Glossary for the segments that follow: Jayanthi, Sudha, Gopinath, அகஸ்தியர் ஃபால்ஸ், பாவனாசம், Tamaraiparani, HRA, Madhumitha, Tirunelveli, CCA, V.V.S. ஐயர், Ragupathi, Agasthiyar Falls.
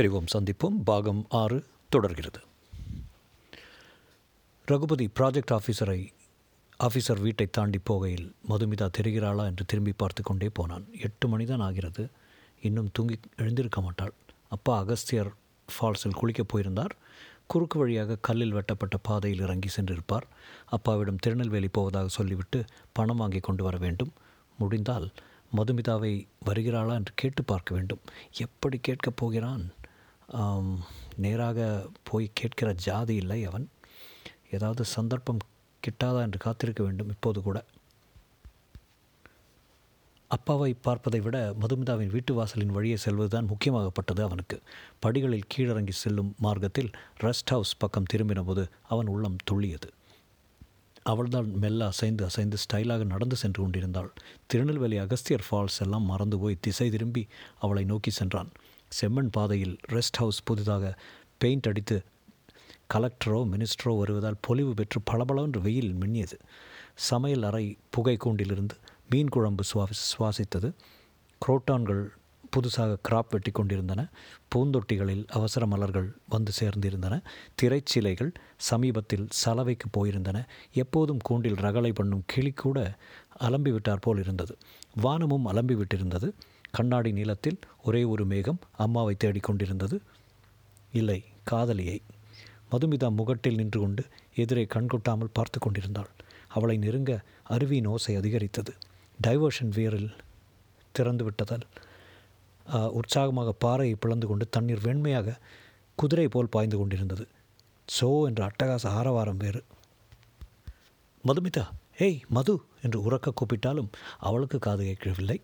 தெரிவோம் சந்திப்போம் பாகம் 6 தொடர்கிறது. ரகுபதி ப்ராஜெக்ட் ஆஃபீஸர் வீட்டை தாண்டி போகையில் மதுமிதா தெரிகிறாளா என்று திரும்பி பார்த்து கொண்டே போனான். 8 மணிதான் ஆகிறது, இன்னும் தூங்கி எழுந்திருக்க மாட்டாள். அப்பா அகஸ்தியர் ஃபால்ஸில் குளிக்கப் போயிருந்தார். குறுக்கு வழியாக கல்லில் வெட்டப்பட்ட பாதையில் இறங்கி சென்றிருப்பார். அப்பாவிடம் திருநெல்வேலி போவதாக சொல்லிவிட்டு பணம் வாங்கி கொண்டு வர வேண்டும். முடிந்தால் மதுமிதாவை வருகிறாளா என்று கேட்டு பார்க்க வேண்டும். எப்படி கேட்கப் போகிறான்? நேராக போய் கேட்கிற ஜாதி இல்லை அவன். ஏதாவது சந்தர்ப்பம் கிட்டாதா என்று காத்திருக்க வேண்டும். இப்போது கூட அப்பாவை பார்ப்பதை விட மதுமிதாவின் வீட்டு வாசலின் வழியே செல்வதுதான் முக்கியமாகப்பட்டது அவனுக்கு. படிகளில் கீழிறங்கி செல்லும் மார்க்கத்தில் ரெஸ்ட் ஹவுஸ் பக்கம் திரும்பின போது அவன் உள்ளம் துள்ளியது. அவள்தான் மெல்ல அசைந்து அசைந்து ஸ்டைலாக நடந்து சென்று கொண்டிருந்தாள். திருநெல்வேலி அகஸ்தியர் ஃபால்ஸ் எல்லாம் மறந்து போய் திசை திரும்பி அவளை நோக்கி சென்றான். செம்மண் பாதையில் ரெஸ்ட் ஹவுஸ் புதிதாக பெயிண்ட் அடித்து கலெக்டரோ மினிஸ்டரோ வருவதால் பொலிவு பெற்று பளபளவென்று வெயில் மின்னியது. சமையல் அறை புகை கூண்டிலிருந்து மீன் குழம்பு சுவாசித்தது. குரோட்டான்கள் புதுசாக கிராப் வெட்டி கொண்டிருந்தன. பூந்தொட்டிகளில் அவசர மலர்கள் வந்து சேர்ந்திருந்தன. திரைச்சீலைகள் சமீபத்தில் சலவைக்கு போயிருந்தன. எப்போதும் கூண்டில் ரகளை பண்ணும் கிளி கூட அலம்பிவிட்டார் போல் இருந்தது. வானமும் அலம்பிவிட்டிருந்தது. கண்ணாடி நீளத்தில் ஒரே ஒரு மேகம் அம்மாவை தேடிக்கொண்டிருந்தது. இல்லை, காதலியை. மதுமிதா முகட்டில் நின்று கொண்டு எதிரே கண்கொட்டாமல் பார்த்து கொண்டிருந்தாள். அவளை நெருங்க அருவியின் ஓசை அதிகரித்தது. டைவர்ஷன் வீரில் திறந்துவிட்டதால் உற்சாகமாக பாறையை பிளந்து கொண்டு தண்ணீர் வெண்மையாக குதிரை போல் பாய்ந்து கொண்டிருந்தது. சோ என்ற அட்டகாச ஆரவாரம் வேறு. மதுமிதா, ஏய் மது என்று உரக்க கூப்பிட்டாலும் அவளுக்கு காது கேட்கவில்லை.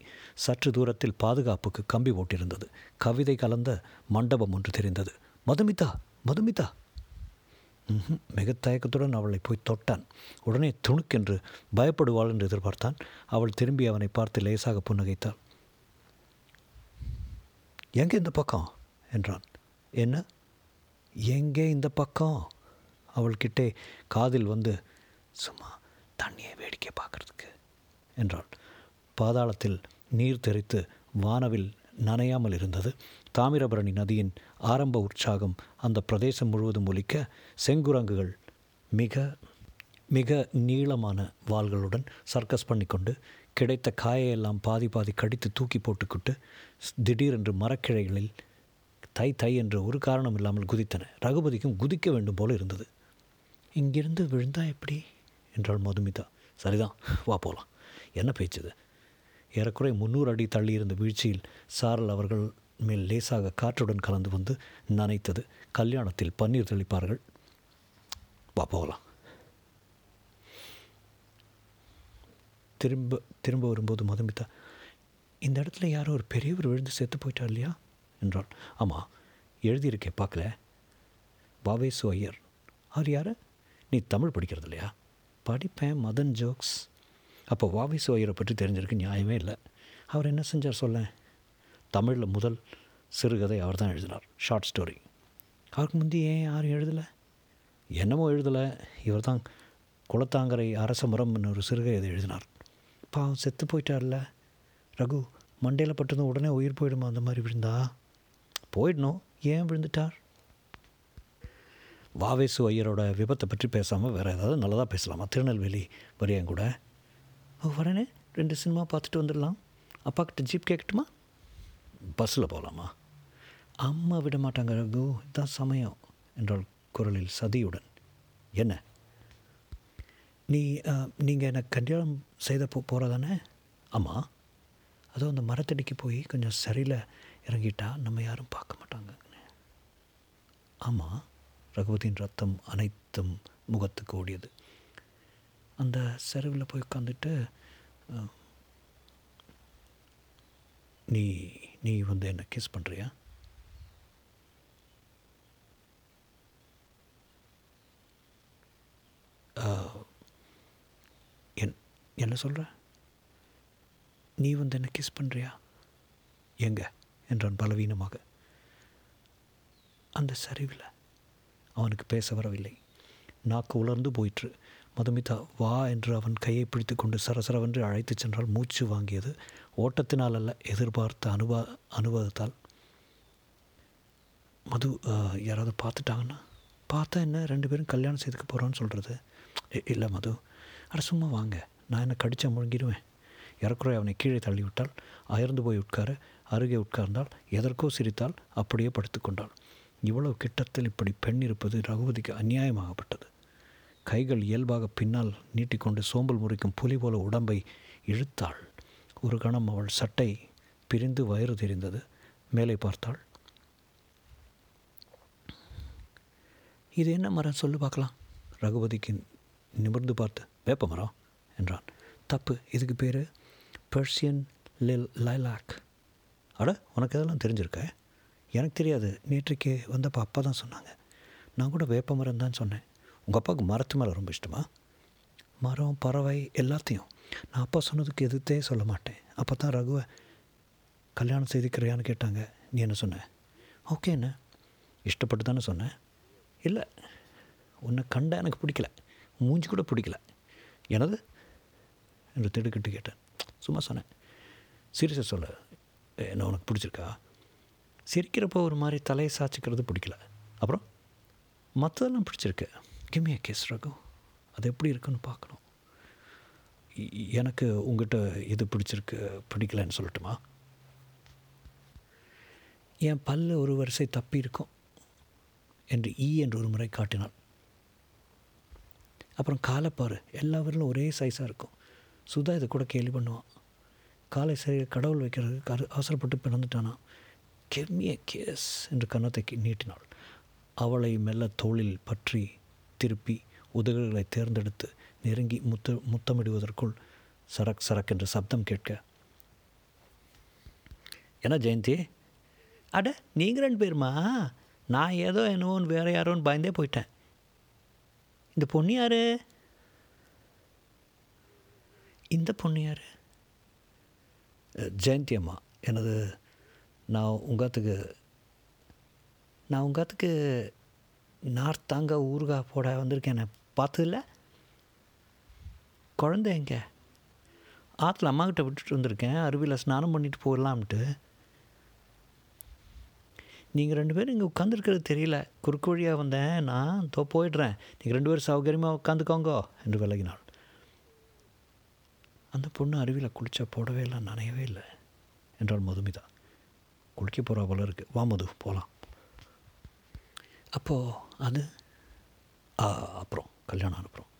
சற்று தூரத்தில் பாதுகாப்புக்கு கம்பி போட்டிருந்தது. கவிதை கலந்த மண்டபம் ஒன்று தெரிந்தது. மதுமிதா, மதுமிதா. மிக தயக்கத்துடன் அவளை போய் தொட்டான். உடனே துணுக்கென்று பயப்படுவாள் என்று எதிர்பார்த்தான். அவள் திரும்பி அவனை பார்த்து லேசாக புன்னகைத்தாள். எங்கே இந்த பக்கம் என்றான். என்ன, எங்கே இந்த பக்கம்? அவள்கிட்டே காதில் வந்து சும்மா தண்ணியை வேடிக்கை பார்க்குறதுக்கு என்றாள். பாதாளத்தில் நீர் தெரித்து வானவில் நனையாமல் இருந்தது. தாமிரபரணி நதியின் ஆரம்ப உற்சாகம் அந்த பிரதேசம் முழுவதும் ஒலிக்க செங்குரங்குகள் மிக மிக நீளமான வாள்களுடன் சர்க்கஸ் பண்ணிக்கொண்டு கிடைத்த காயையெல்லாம் பாதி பாதி கடித்து தூக்கி போட்டுக்கிட்டு திடீரென்று மரக்கிளைகளில் தை தை என்று ஒரு காரணம் இல்லாமல் குதித்தன. ரகுபதிக்கும் குதிக்க வேண்டும் போல இருந்தது. இங்கிருந்து விழுந்தா எப்படி என்றாள் மதுமிதா. சரிதான், வா போகலாம். என்ன பேச்சுது? ஏறக்குறை 300 அடி தள்ளியிருந்த வீழ்ச்சியில் சாரல் அவர்கள் மேல் லேசாக காற்றுடன் கலந்து வந்து நனைத்தது. கல்யாணத்தில் பன்னீர் தெளிப்பார்கள். வா போகலாம். திரும்ப வரும்போது மதுமிதா, இந்த இடத்துல யாரோ ஒரு பெரியவர் விழுந்து செத்து போயிட்டா இல்லையா என்றாள். ஆமாம், எழுதியிருக்கேன் பார்க்கல. V.V.S. ஐயர். அவர் யார்? நீ தமிழ் படிக்கிறது இல்லையா? படிப்பேன், மதன் ஜோக்ஸ். அப்போ V.V.S. ஐயரை பற்றி தெரிஞ்சிருக்கு, நியாயமே இல்லை. அவர் என்ன செஞ்சார் சொல்ல? தமிழில் முதல் சிறுகதை அவர் தான் எழுதினார், ஷார்ட் ஸ்டோரி. அவருக்கு முந்தி ஏன் யாரும் எழுதலை? என்னமோ எழுதலை. இவர் தான் குளத்தாங்கரை அரசமரம்னு ஒரு சிறுகதை எழுதினார். பாவம் செத்து போயிட்டார்ல. ரகு, மண்டையில் பட்டுதான் உடனே உயிர் போயிடுமா? அந்த மாதிரி விழுந்தா போயிடணும். ஏன் விழுந்துட்டார்? V.V.S. ஐயரோட விபத்தை பற்றி பேசாமல் வேறு ஏதாவது நல்லதாக பேசலாமா? திருநெல்வேலி வரையன் கூட உடனே 2 சினிமா பார்த்துட்டு வந்துடலாம். அப்பா கிட்ட ஜீப் கேட்கட்டுமா? பஸ்ஸில் போகலாமா? அம்மா விட மாட்டாங்க ரகு, இதுதான் சமயம் என்றால் குரலில் சதியுடன். என்ன நீங்கள் எனக்கு கல்யாணம் செய்த போகிறதானே? ஆமாம். அதுவும் அந்த மரத்தடிக்கு போய் கொஞ்சம் சரியில் இறங்கிட்டால் நம்ம யாரும் பார்க்க மாட்டாங்கன்னு. ஆமாம். ரகுபதியின் ரத்தம் அனைத்தும் முகத்துக்கு ஓடியது. அந்த செருவில் போய் உட்காந்துட்டு நீ வந்து என்ன கிஸ் பண்ணுறியா? என்ன சொல்கிற? நீ வந்து என்ன கிஸ் பண்ணுறியா? எங்கே என்றான் பலவீனமாக. அந்த சரிவில். அவனுக்கு பேச வரவில்லை. நாக்கு உலர்ந்து போயிற்று. மதுமிதா வா என்று அவன் கையை பிடித்து கொண்டு சரசரவென்று அழைத்து சென்றால் மூச்சு வாங்கியது. ஓட்டத்தினால் அல்ல, எதிர்பார்த்த அனுபவத்தால். மது யாராவது பார்த்துட்டாங்கன்னா, பார்த்தா என்ன ரெண்டு பேரும் கல்யாணம் செய்துக்க போகிறோன்னு சொல்கிறது. இல்லை மது, அட சும்மா வாங்க, நான் என்ன கடிச்சா முழுங்கிடுவேன். இறக்குறோய் அவனை கீழே தள்ளி விட்டால், அயர்ந்து போய் உட்கார அருகே உட்கார்ந்தால், எதற்கோ சிரித்தால், அப்படியே படுத்துக்கொண்டாள். இவ்வளவு கிட்டத்தில் இப்படி பெண் இருப்பது ரகுபதிக்கு அநியாயமாகப்பட்டது. கைகள் இயல்பாக பின்னால் நீட்டிக்கொண்டு சோம்பல் முறிக்கும் புலி போல உடம்பை இழுத்தாள். ஒரு கணம் அவள் சட்டை பிரிந்து வயிறு தெரிந்தது. மேலே பார்த்தாள். இது என்ன மரம் சொல்லு பார்க்கலாம்? ரகுபதிக்கு நிமிர்ந்து பார்த்து, வேப்ப மரம் என்றான். தப்பு, இதுக்கு பேர் பெர்சியன் லைலாக். அட, உனக்கு அதெல்லாம் தெரிஞ்சிருக்க? எனக்கு தெரியாது, நேற்றுக்கே வந்தப்போ அப்பா தான் சொன்னாங்க. நான் கூட வேப்ப மரம் தான் சொன்னேன். உங்கள் அப்பாவுக்கு மரத்து மேலே ரொம்ப இஷ்டமா? மரம், பறவை எல்லாத்தையும். நான் அப்பா சொன்னதுக்கு எதுத்தே சொல்ல மாட்டேன். அப்போ தான் ரகுவை கல்யாணம் செய்திக்கிறியான்னு கேட்டாங்க. நீ என்ன சொன்ன? ஓகே, என்ன இஷ்டப்பட்டு தானே சொன்னேன். இல்லை, உன்னை கண்டா எனக்கு பிடிக்கல, மூஞ்சி கூட பிடிக்கல. எனது என்று திடுக்கிட்டு கேட்டேன். சும்மா சொன்னேன். சீரியஸாக சொல்ல, என்ன உனக்கு பிடிச்சிருக்கா? சிரிக்கிறப்போ ஒரு மாதிரி தலையை சாய்ச்சிக்கிறது பிடிக்கல. அப்புறம் மற்றதெல்லாம் பிடிச்சிருக்கு. கிம்மியா கேஸ் ரகு, அது எப்படி இருக்குன்னு பார்க்கணும். எனக்கு உங்கள்கிட்ட இது பிடிச்சிருக்கு பிடிக்கலன்னு சொல்லட்டுமா? என் பல்லு ஒரு வரிசை தப்பி இருக்கும் என்று ஈ என்று ஒரு முறை காட்டினாள். அப்புறம் காலைப்பார், எல்லா விரலும் ஒரே சைஸாக இருக்கும். சுதா இதை கூட கேள்வி பண்ணுவான். காலை சரியாக கடவுள் வைக்கிறதுக்கு அவசரப்பட்டு பிறந்துட்டானா? கெம்மிய கேஸ் என்று கன்னத்தை நீட்டினாள். அவளை மெல்ல தோளில் பற்றி திருப்பி உதடுகளை தேர்ந்தெடுத்து நெருங்கி முத்தமிடுவதற்குள் சரக் சரக் என்று சப்தம் கேட்க, ஏன்னா ஜெயந்தி, அட நீங்கள் ரெண்டு பேருமா? நான் ஏதோ என்னவோன்னு வேறு யாரோன்னு பயந்தே போயிட்டேன். இந்த பொண்ணு யார்? இந்த பொண்ணு யார்? ஜெயந்தி அம்மா. எனது நான் உங்காத்துக்கு நார்த்தாங்க ஊருகா போட வந்திருக்கேன். நான் பார்த்ததில்ல. குழந்தை எங்கே? ஆற்றுல அம்மாக்கிட்ட விட்டுட்டு வந்திருக்கேன். அருவியில் ஸ்நானம் பண்ணிட்டு போயிடலாம்ட்டு. நீங்கள் ரெண்டு பேரும் இங்கே உட்காந்துருக்கிறது தெரியல. குறுக்கு வழியாக வந்தேன். நான் தோ போயிடுறேன். நீங்கள் ரெண்டு பேரும் சௌகரியமாக உட்காந்துக்கோங்கோ என்று விலகினாள். அந்த பொண்ணு அருவியில் குளித்தா போடவே இல்லை, நனையவே இல்லை என்றால் மதுமிதா. குளிக்க போகிறா போல இருக்குது. வா மது, போகலாம். அப்போது அது அப்புறம் கல்யாணம் அனுப்புகிறோம்.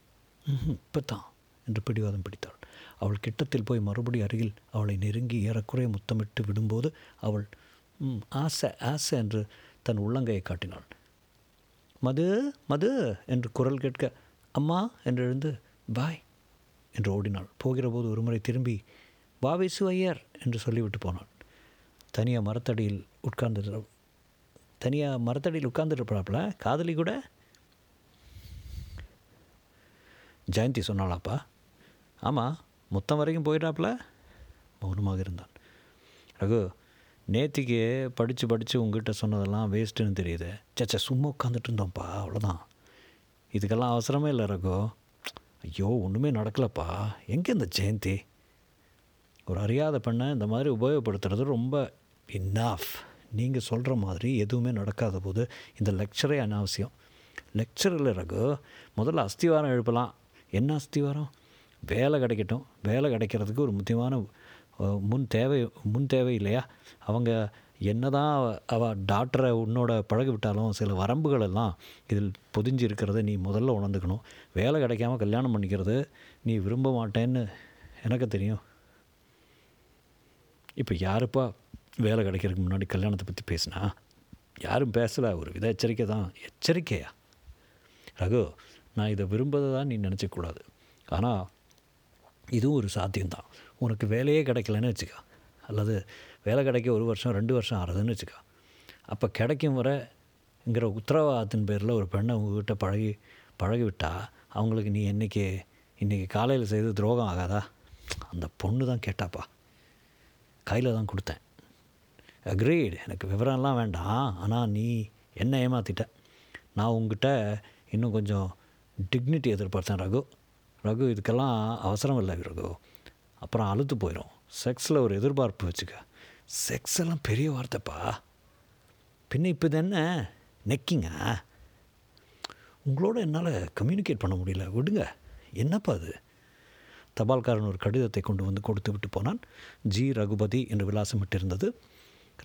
இப்போ தான் என்று பிடிவாதம் பிடித்தாள். அவள் கிட்டத்தில் போய் மறுபடி அருகில் அவளை நெருங்கி ஏறக்குறைய முத்தமிட்டு விடும்போது அவள் ஆசை ஆசை என்று தன் உள்ளங்கையை காட்டினாள். மது மது என்று குரல் கேட்க, அம்மா என்று எழுந்து பாய் என்று ஓடினாள். போகிற போது ஒரு முறை திரும்பி வி.வி.எஸ். ஐயர் என்று சொல்லிவிட்டு போனாள். தனியாக மரத்தடியில் உட்கார்ந்துருப்பாப்புல காதலி கூட ஜெயந்தி சொன்னாளாப்பா. ஆமாம், மொத்தம் வரைக்கும் போயிட்டாப்புல. மௌனமாக இருந்தான் ரகு. நேத்திக்கு படித்து உங்கள்கிட்ட சொன்னதெல்லாம் வேஸ்ட்டுன்னு தெரியுது. சச்சா, சும்மா உட்காந்துட்டு இருந்தோம்ப்பா, அவ்வளோதான். இதுக்கெல்லாம் அவசரமே இல்லை ரகு. ஐயோ, ஒன்றுமே நடக்கலப்பா. எங்கே இந்த ஜெயந்தி? ஒரு அறியாத பெண்ணை இந்த மாதிரி உபயோகப்படுத்துறது ரொம்ப இன்னாஃப். நீங்கள் சொல்கிற மாதிரி எதுவுமே நடக்காத போது இந்த லெக்சரே அனாவசியம். லெக்சர் இல்லை ரகு, முதல்ல அஸ்திவாரம் எழுப்பலாம். என்ன அஸ்திவாரம்? வேலை கிடைக்கட்டும். வேலை கிடைக்கிறதுக்கு ஒரு முக்கியமான முன் தேவை இல்லையா? அவங்க என்ன தான் அவள் டாக்டரை உன்னோட பழகி விட்டாலும் சில வரம்புகளெல்லாம் இதில் பொதிஞ்சு இருக்கிறத நீ முதல்ல உணர்ந்துக்கணும். வேலை கிடைக்காம கல்யாணம் பண்ணிக்கிறது நீ விரும்ப மாட்டேன்னு எனக்கு தெரியும். இப்போ யாருப்பா வேலை கிடைக்கிறதுக்கு முன்னாடி கல்யாணத்தை பற்றி பேசினா? யாரும் பேசலை. ஒரு வித எச்சரிக்கை தான். எச்சரிக்கையா ரகு? நான் இதை விரும்பதான் நீ நினச்சக்கூடாது. ஆனால் இதுவும் ஒரு சாத்தியம்தான். உனக்கு வேலையே கிடைக்கலன்னு வச்சுக்கா, அல்லது வேலை கிடைக்க 1 வருஷம் 2 வருஷம் ஆறுதுன்னு வச்சுக்கா. அப்போ கிடைக்கும் வரங்கிற உத்தரவாதத்தின் பேரில் ஒரு பெண்ணை உங்ககிட்ட பழகிவிட்டால் அவங்களுக்கு நீ இன்றைக்கி காலையில் செய்து துரோகம் ஆகாதா? அந்த பொண்ணு தான் கேட்டாப்பா, கையில் தான் கொடுத்தேன். அக்ரீடு, எனக்கு விவரம்லாம் வேண்டாம். ஆனால் நீ என்ன ஏமாற்றிட்ட. நான் உங்ககிட்ட இன்னும் கொஞ்சம் டிக்னிட்டி எதிர்பார்த்தேன் ரகு. இதுக்கெல்லாம் அவசரம் இல்லை ரகு. அப்புறம் அழுத்து போயிடும். செக்ஸில் ஒரு எதிர்பார்ப்பு வச்சுக்க. செக்ஸ் எல்லாம் பெரிய வார்த்தைப்பா. பின்ன இப்போ இது என்ன நெக்கிங்க, உங்களோட என்னால் கம்யூனிகேட் பண்ண முடியல, விடுங்க, என்னப்பா அது? தபால்காரன் ஒரு கடிதத்தை கொண்டு வந்து கொடுத்து விட்டு போனான். ஜி. ரகுபதி என்று விலாசமிட்டிருந்தது.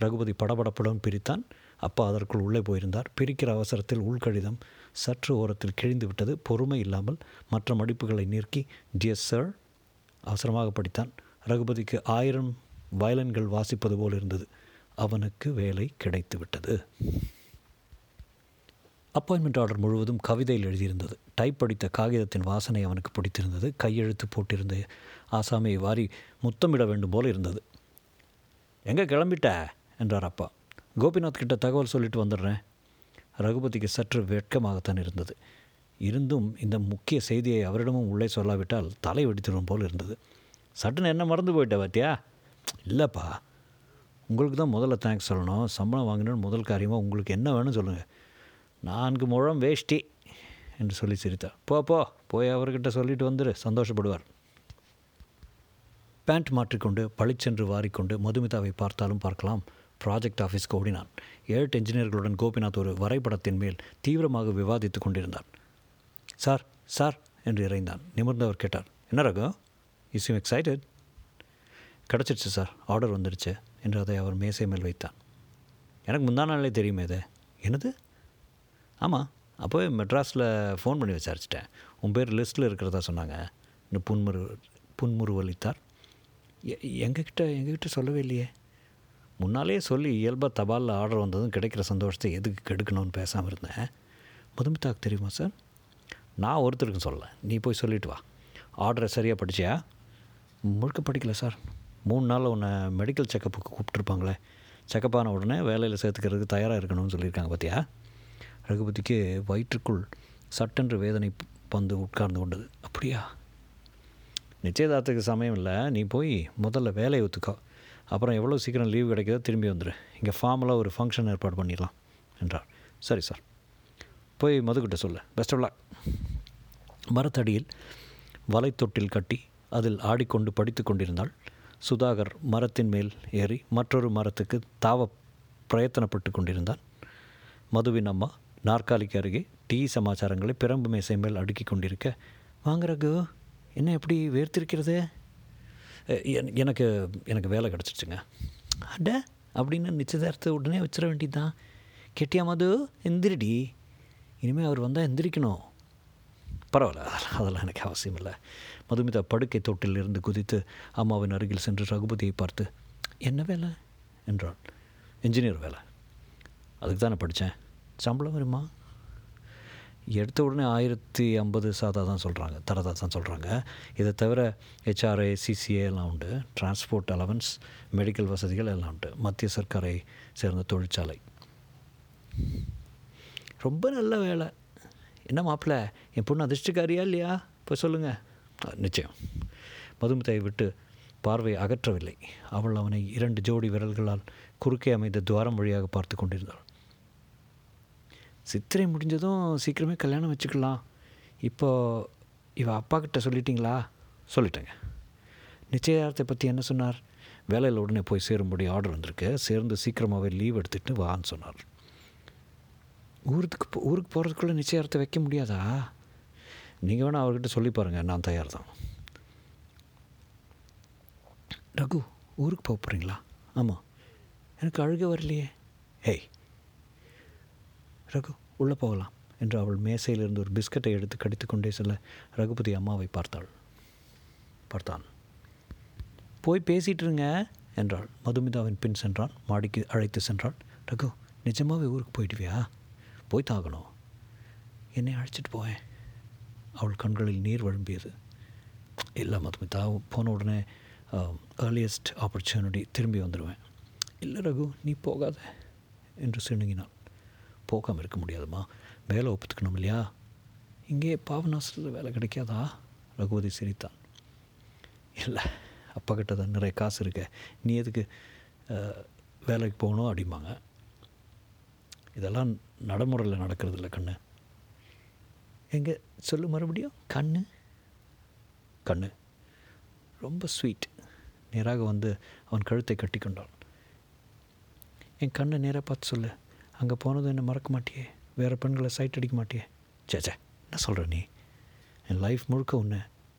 ரகுபதி படபடப்புடன் பிரித்தான். அப்பா அதற்குள் உள்ளே போயிருந்தார். பிரிக்கிற அவசரத்தில் உள்கடிதம் சற்று ஓரத்தில் கிழிந்து விட்டது. பொறுமை இல்லாமல் மற்ற மடிப்புகளை நீக்கி டியர் சார் அவசரமாக படித்தான். ரகுபதிக்கு 1000 வயலன்கள் வாசிப்பது போல் இருந்தது. அவனுக்கு வேலை கிடைத்து விட்டது. அப்பாயின்மெண்ட் ஆர்டர் முழுவதும் கவிதையில் எழுதியிருந்தது. டைப் படித்த காகிதத்தின் வாசனை அவனுக்கு பிடித்திருந்தது. கையெழுத்து போட்டிருந்த ஆசாமியை வாரி முத்தமிட வேண்டும் போல இருந்தது. எங்கே கிளம்பிட்ட என்றார் அப்பா. கோபிநாத் கிட்ட தகவல் சொல்லிட்டு வந்துடுறேன். ரகுபதிக்கு சற்று வெட்கமாகத்தான் இருந்தது. இருந்தும் இந்த முக்கிய செய்தியை அவரிடமும் உள்ளே சொல்லாவிட்டால் தலை வெடித்திடும் போல் இருந்தது. சட்டுன்னு என்ன மறந்து போயிட்ட பாத்தியா? இல்லைப்பா, உங்களுக்கு தான் முதல்ல தேங்க்ஸ் சொல்லணும். சம்பளம் வாங்கினோன்னு முதல் காரியமாக உங்களுக்கு என்ன வேணும்னு சொல்லுங்கள். 4 முழம் வேஷ்டி என்று சொல்லி சிரித்தார். போய் அவர்கிட்ட சொல்லிட்டு வந்துரு, சந்தோஷப்படுவார். பேண்ட் மாற்றிக்கொண்டு பளிச்சென்று வாரிக்கொண்டு மதுமிதாவை பார்த்தாலும் பார்க்கலாம் ப்ராஜெக்ட் ஆஃபீஸ்க்கு ஓடினான். 8 இன்ஜினியர்களுடன் கோபிநாத் ஒரு வரைபடத்தின் மேல் தீவிரமாக விவாதித்து கொண்டிருந்தார். சார் சார் என்று இறைந்தான். நிமிர்ந்தவர் கேட்டார், என்ன ரகு, இஸ் யூ எக்ஸைட்டட்? கிடச்சிருச்சு சார், ஆர்டர் வந்துடுச்சு என்று அதை அவர் மேசை மேல் வைத்தான். எனக்கு முந்தா நாளே தெரியுமே இது. என்னது? ஆமாம், அப்போவே மெட்ராஸில் ஃபோன் பண்ணி விசாரிச்சிட்டேன். உன் பேர் லிஸ்ட்டில் இருக்கிறதா சொன்னாங்க என்று புன்முறுவலித்தார். எங்ககிட்ட சொல்லவே இல்லையே. முன்னாலே சொல்லி இயல்பாக தபாலில் ஆர்டர் வந்ததும் கிடைக்கிற சந்தோஷத்தை எதுக்கு கெடுக்கணும்னு பேசாமல் இருந்தேன். மதுமிதாவுக்கு தெரியுமா சார்? நான் ஒருத்தருக்கும் சொல்லலை, நீ போய் சொல்லிட்டு வா. ஆர்டரை சரியாக படிச்சியா? முழுக்க படிக்கல சார். 3 நாளில் உன்னை மெடிக்கல் செக்கப்புக்கு கூப்பிட்டுருப்பாங்களே, செக்கப்பான உடனே வேலையில் சேர்த்துக்கிறதுக்கு தயாராக இருக்கணும்னு சொல்லியிருக்காங்க பார்த்தியா? ரகுபதிக்கு வயிற்றுக்குள் சட்டென்று வேதனை பந்து உட்கார்ந்து கொண்டது. அப்படியா? நிச்சயதார்த்தத்துக்கு சமயம் இல்லை, நீ போய் முதல்ல வேலையை ஒத்துக்கோ, அப்புறம் எவ்வளோ சீக்கிரம் லீவு கிடைக்கிதோ திரும்பி வந்துடு. இங்கே ஃபார்மலாக ஒரு ஃபங்க்ஷன் ஏற்பாடு பண்ணிடலாம் என்றார். சரி சார், போய் மதுக்கிட்ட சொல்லு, பெஸ்ட் ஆஃப் லக். மரத்தடியில் வலைத்தொட்டில் கட்டி அதில் ஆடிக்கொண்டு படித்து கொண்டிருந்தாள் சுதாகர். மரத்தின் மேல் ஏறி மற்றொரு மரத்துக்கு தாவ பிரயத்தனப்பட்டு கொண்டிருந்தான். மதுவின் அம்மா நாற்காலிக்கு அருகே டீ சமாச்சாரங்களை பிரம்பு மேசை மேல் அடுக்கி கொண்டிருக்க, வாங்க ரகு, என்ன எப்படி வேர்த்திருக்கிறது? எனக்கு எனக்கு வேலை கிடச்சிடுச்சுங்க. அட அப்படின்னு நிச்சயதார்த்த உடனே வச்சிட வேண்டியதுதான். கெட்டியா மது, எந்திரிடி, இனிமேல் அவர் வந்தால் எந்திரிக்கணும். பரவாயில்ல, அதெல்லாம் எனக்கு அவசியம் இல்லை. மதுமிதா படுக்கை தொட்டிலிருந்து குதித்து அம்மாவின் அருகில் சென்று ரகுபதியை பார்த்து, என்ன வேலை என்றாள். இன்ஜினியர் வேலை, அதுக்கு தான் நான் படித்தேன். சம்பளம் வருமா? எடுத்த உடனே 1050 சாதா தான் சொல்கிறாங்க, தரதா தான் சொல்கிறாங்க. இதை தவிர HRA, CCA எல்லாம் உண்டு. டிரான்ஸ்போர்ட் அலவன்ஸ், மெடிக்கல் வசதிகள் எல்லாம் உண்டு. மத்திய சர்க்காரை சேர்ந்த தொழிற்சாலை. ரொம்ப நல்ல வேலை. என்ன மாப்பிள்ள, என் பொண்ணு அதிர்ஷ்டக்காரியா இல்லையா? இப்போ சொல்லுங்கள். நிச்சயம். மதுமிதாயை விட்டு பார்வை அகற்றவில்லை. அவள் அவனை 2 ஜோடி விரல்களால் குறுக்கே அமைந்த துவாரம் வழியாக பார்த்து கொண்டிருந்தாள். சித்திரை முடிஞ்சதும் சீக்கிரமே கல்யாணம் வச்சுக்கலாம். இப்போது இவ அப்பாக்கிட்ட சொல்லிட்டீங்களா? சொல்லிட்டேங்க. நிச்சயதார்த்தத்தை பற்றி என்ன சொன்னார்? வேலையில் உடனே போய் சேரும்படி ஆர்டர் வந்திருக்கு, சேர்ந்து சீக்கிரமாகவே லீவ் எடுத்துகிட்டு வான்னு சொன்னார். ஊருக்கு போகிறதுக்குள்ளே நிச்சயதார்த்தத்தை வைக்க முடியாதா? நீங்கள் வேணால் அவர்கிட்ட சொல்லி பாருங்கள், நான் தயார் தான். ரகு, ஊருக்கு போக போகிறீங்களா? ஆமாம். எனக்கு அழுக வரலையே. ஹேய் ரகு, உள்ளே போகலாம் என்று அவள் மேசையிலிருந்து ஒரு பிஸ்கட்டை எடுத்து கடித்துக்கொண்டே செல்ல ரகுபதி அம்மாவை பார்த்தான். போய் பேசிகிட்டு இருங்க என்றாள். மதுமிதாவின் பின் சென்றான். மாடிக்கு அழைத்து சென்றாள். ரகு, நிஜமாகவே ஊருக்கு போயிடுவியா? போய் தாகணும், என்னை அழைச்சிட்டு போவேன். அவள் கண்களில் நீர் வழும்பியது. இல்லை மதுமிதா, போன உடனே ஏர்லியஸ்ட் ஆப்பர்ச்சுனிட்டி, திரும்பி வந்துடுவேன். இல்லை ரகு, நீ போகாத என்று சிணுங்கினாள். போகாமல் இருக்க முடியாதுமா, வேலை ஒப்புத்துக்கணும் இல்லையா? இங்கே பாவனாசத்தில் வேலை கிடைக்காதா? ரகுபதி சிரித்தான். இல்லை, அப்பா கிட்ட தான் நிறைய காசு இருக்க, நீ எதுக்கு வேலைக்கு போகணும் அப்படிம்பாங்க. இதெல்லாம் நடைமுறையில் நடக்கிறது இல்லை கண்ணு. எங்கே சொல்லு மறுபடியும். கண்ணு கண்ணு ரொம்ப ஸ்வீட். நேராக வந்து அவன் கழுத்தை கட்டி கொண்டான். என் கண்ணை நேராக பார்த்து சொல்லு, அங்கே போனதும் என்னை மறக்க மாட்டியே, வேறு பெண்களை சைட் அடிக்க மாட்டியே. சேச்சே, என்ன சொல்கிற நீ? என் லைஃப் முழுக்க ஒன்று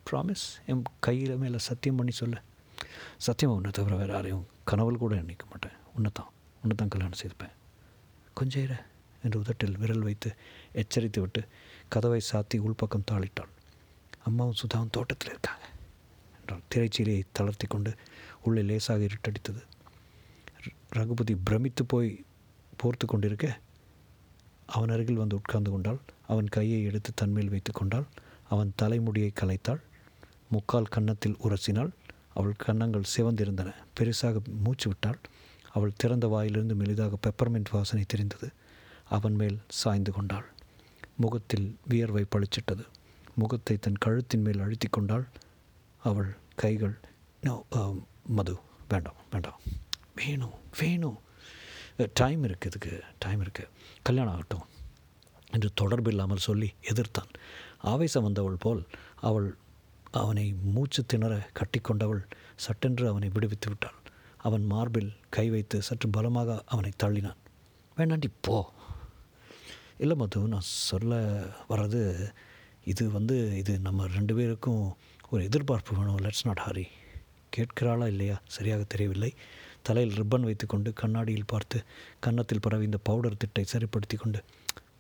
ப்ராமிஸ், என் கையில் மேலே சத்தியம் பண்ணி சொல்லு. சத்தியமாக உன்னை தவிர வேறு யாரையும் கனவுல கூட நினைக்க மாட்டேன். உன்னை தான் கல்யாணம் செய்திருப்பேன். கொஞ்சம் இரு என்று உதட்டில் விரல் வைத்து எச்சரித்து விட்டு கதவை சாத்தி உள்பக்கம் தாளிட்டாள். அம்மாவும் சுதாவும் தோட்டத்தில் இருக்காங்க என்றால் திரைச்சீலையை தளர்த்தி கொண்டு உள்ளே லேசாக இருட்டடித்தது. ரகுபதி பிரமித்து போய் போர்த்து கொண்டிருக்க அவன் அருகில் வந்து உட்கார்ந்து கொண்டாள். அவன் கையை எடுத்து தன்மேல் வைத்து கொண்டாள். அவன் தலைமுடியை கலைத்தாள். முக்கால் கன்னத்தில் உரசினாள். அவள் கன்னங்கள் சிவந்திருந்தன. பெருசாக மூச்சு விட்டாள். அவள் திறந்த வாயிலிருந்து மெலிதாக பெப்பர்மெண்ட் வாசனை தெரிந்தது. அவன் மேல் சாய்ந்து கொண்டாள். முகத்தில் வியர்வை பளிச்சிட்டது. முகத்தை தன் கழுத்தின் மேல் அழுத்தி கொண்டாள். அவள் கைகள், நோ மது, வேண்டாம் வேண்டாம், வேணும் வேணும், டைம் இருக்குது, இதுக்கு டைம் இருக்குது, கல்யாணம் ஆகட்டும் என்று தொடர்பு இல்லாமல் சொல்லி எதிர்த்தான். ஆவேசம் வந்தவள் போல் அவள் அவனை மூச்சு திணற கட்டி கொண்டவள் சட்டென்று அவனை விடுவித்து விட்டாள். அவன் மார்பில் கை வைத்து சற்று பலமாக அவனை தள்ளினான். வேண்டாண்டி போ. இல்லை மது, நான் சொல்ல வர்றது இது நம்ம ரெண்டு பேருக்கும் ஒரு எதிர்பார்ப்பு வேணும். Let's not Harry. கேட்கிறாளா இல்லையா சரியாக தெரியவில்லை. தலையில் ரிப்பன் வைத்து கொண்டு கண்ணாடியில் பார்த்து கன்னத்தில் பரவி இந்த பவுடர் திட்டை சரிப்படுத்தி கொண்டு,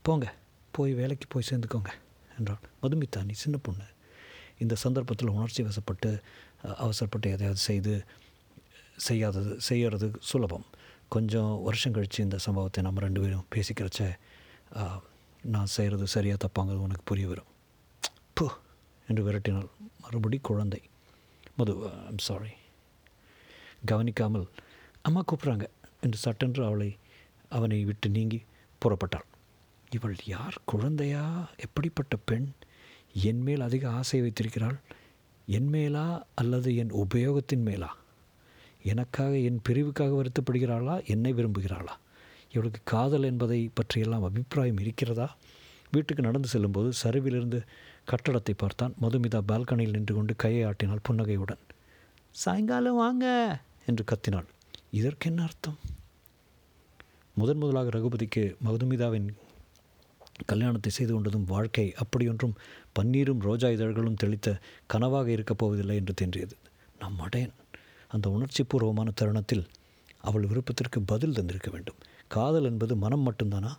போங்க போய் வேலைக்கு போய் சேர்ந்துக்கோங்க என்றான். மதுமிதா, நீ சின்ன பொண்ணு, இந்த சந்தர்ப்பத்தில் உணர்ச்சி வசப்பட்டு அவசரப்பட்டு எதையாவது செய்யறது சுலபம். கொஞ்சம் வருஷம் கழித்து இந்த சம்பவத்தை நம்ம ரெண்டு பேரும் பேசிக்கிறச்ச நான் செய்கிறது சரியாக தப்பாங்கிறது உனக்கு புரிய வரும். போ என்று விரட்டினாள். மறுபடி குழந்தை. Madhu, I'm sorry. கவனிக்காமல் அம்மா கூப்பிட்றாங்க என்று சட்டென்று அவனை விட்டு நீங்கி புறப்பட்டாள். இவள் யார்? குழந்தையா? எப்படிப்பட்ட பெண்? என் மேல் அதிக ஆசை வைத்திருக்கிறாள். என் மேலா அல்லது என் உபயோகத்தின் மேலா? எனக்காக, என் பிரிவுக்காக வருத்தப்படுகிறாளா? என்னை விரும்புகிறாளா? இவளுக்கு காதல் என்பதை பற்றியெல்லாம் அபிப்பிராயம் இருக்கிறதா? வீட்டுக்கு நடந்து செல்லும்போது சரிவிலிருந்து கட்டடத்தை பார்த்தான். மதுமிதா பால்கனியில் நின்று கொண்டு கையை ஆட்டினாள் புன்னகையுடன். சாயங்காலம் வாங்க என்று கத்தினாள். இதற்கென்ன அர்த்தம்? முதலாக ரகுபதிக்கு மதுமிதாவின் கல்யாணத்தை செய்து கொண்டதும் வாழ்க்கை அப்படியொன்றும் பன்னீரும் ரோஜா இதழ்களும் தெளித்த கனவாக இருக்கப் போவதில்லை என்று தோன்றியது. நம் அடையன் அந்த உணர்ச்சிபூர்வமான தருணத்தில் அவள் விருப்பத்திற்கு பதில் தந்திருக்க வேண்டும். காதல் என்பது மனம் மட்டும்தானா?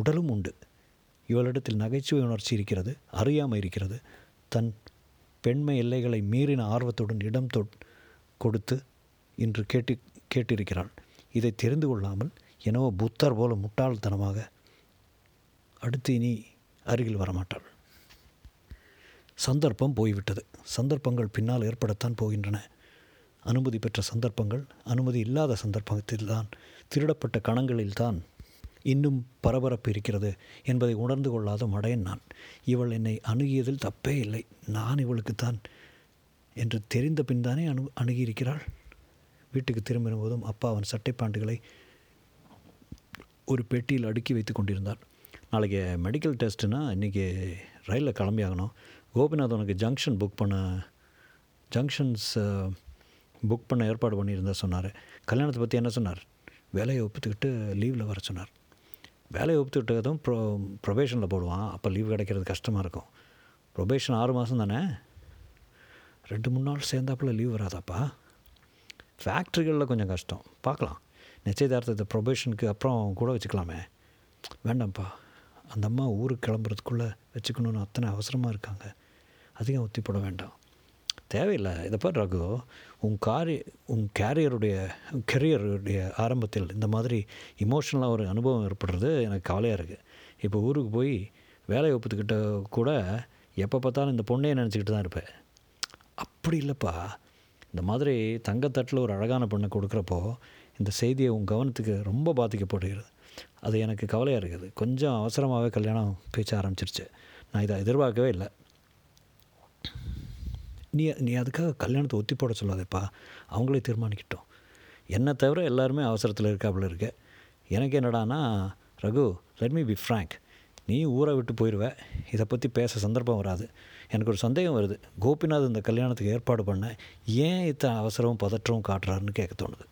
உடலும் உண்டு. இவளிடத்தில் நகைச்சுவை உணர்ச்சி இருக்கிறது, அறியாமை இருக்கிறது. தன் பெண்மை எல்லைகளை மீறின ஆர்வத்துடன் இடம் கொடுத்து இன்று கேட்டிருக்கிறாள். இதை தெரிந்து கொள்ளாமல் எனவோ புத்தர் போல முட்டாள்தனமாக அடுத்து இனி அருகில் வரமாட்டாள். சந்தர்ப்பம் போய்விட்டது. சந்தர்ப்பங்கள் பின்னால் ஏற்படத்தான் போகின்றன. அனுமதி பெற்ற சந்தர்ப்பங்கள், அனுமதி இல்லாத சந்தர்ப்பத்தில்தான், திருடப்பட்ட கணங்களில்தான் இன்னும் பரபரப்பு இருக்கிறது என்பதை உணர்ந்து கொள்ளாத மடையன் நான். இவள் என்னை அணுகியதில் தப்பே இல்லை, நான் இவளுக்குத்தான் என்று தெரிந்த பின் தானே அணுகியிருக்கிறாள். வீட்டுக்கு திரும்பின போதும் அப்பா அவன் சட்டை பாண்டுகளை ஒரு பெட்டியில் அடுக்கி வைத்து கொண்டிருந்தார். நாளைக்கு மெடிக்கல் டெஸ்ட்டுனா இன்றைக்கி ரயிலில் கிளம்பி ஆகணும். கோபிநாத் உனக்கு ஜங்ஷன்ஸ் புக் பண்ண ஏற்பாடு பண்ணியிருந்தா சொன்னார். கல்யாணத்தை பற்றி என்ன சொன்னார்? வேலையை ஒப்புத்துக்கிட்டு லீவில் வர சொன்னார். வேலையை ஒப்புத்துக்கிட்டதும் ப்ரொபேஷனில் போடுவான். அப்போ லீவ் கிடைக்கிறது கஷ்டமாக இருக்கும். ப்ரொபேஷன் 6 மாதம் தானே? 2 3 நாள் சேர்ந்தாப்பில் லீவ் வராதாப்பா? ஃபேக்ட்ரிகளில் கொஞ்சம் கஷ்டம், பார்க்கலாம். நிச்சயதார்த்தத்தை ப்ரொபேஷனுக்கு அப்புறம் கூட வச்சுக்கலாமே. வேண்டாம்ப்பா, அந்த அம்மா ஊருக்கு கிளம்புறதுக்குள்ளே வச்சுக்கணுன்னு அத்தனை அவசரமாக இருக்காங்க. அதிகம் ஒத்தி போட வேண்டாம், தேவையில்லை. இதைப்பார் ரகு, உன் கெரியருடைய ஆரம்பத்தில் இந்த மாதிரி இமோஷனலாக ஒரு அனுபவம் ஏற்படுறது எனக்கு கவலையாக இருக்குது. இப்போ ஊருக்கு போய் வேலை ஒப்புத்துக்கிட்ட கூட எப்போ பார்த்தாலும் இந்த பொண்ணே நினச்சிக்கிட்டு தான் இருப்பேன். அப்படி இல்லைப்பா, இந்த மாதிரி தங்கத்தட்டில் ஒரு அழகான பொண்ணை கொடுக்குறப்போ இந்த செய்தியை உன் கவனத்துக்கு ரொம்ப பாதிக்கப்படுகிறது. அது எனக்கு கவலையாக இருக்குது. கொஞ்சம் அவசரமாகவே கல்யாணம் பேச்ச ஆரம்பிச்சிருச்சு. நான் இதை எதிர்பார்க்கவே இல்லை. நீ அதுக்காக கல்யாணத்தை ஒத்தி போட சொல்லாதேப்பா, அவங்களே தீர்மானிக்கிட்டோம். என்னை தவிர எல்லாருமே அவசரத்தில் இருக்காப்புல இருக்கு. எனக்கு என்னடானா, Raghu, let me be frank, நீ ஊரை விட்டு போயிடுவேன், இதை பற்றி பேச சந்தர்ப்பம் வராது. எனக்கு ஒரு சந்தேகம் வருது, கோபிநாத் இந்த கல்யாணத்துக்கு ஏற்பாடு பண்ண ஏன் இத்தனை அவசரமும் பதற்றமும் காட்டுறாருன்னு கேட்க தோணுது.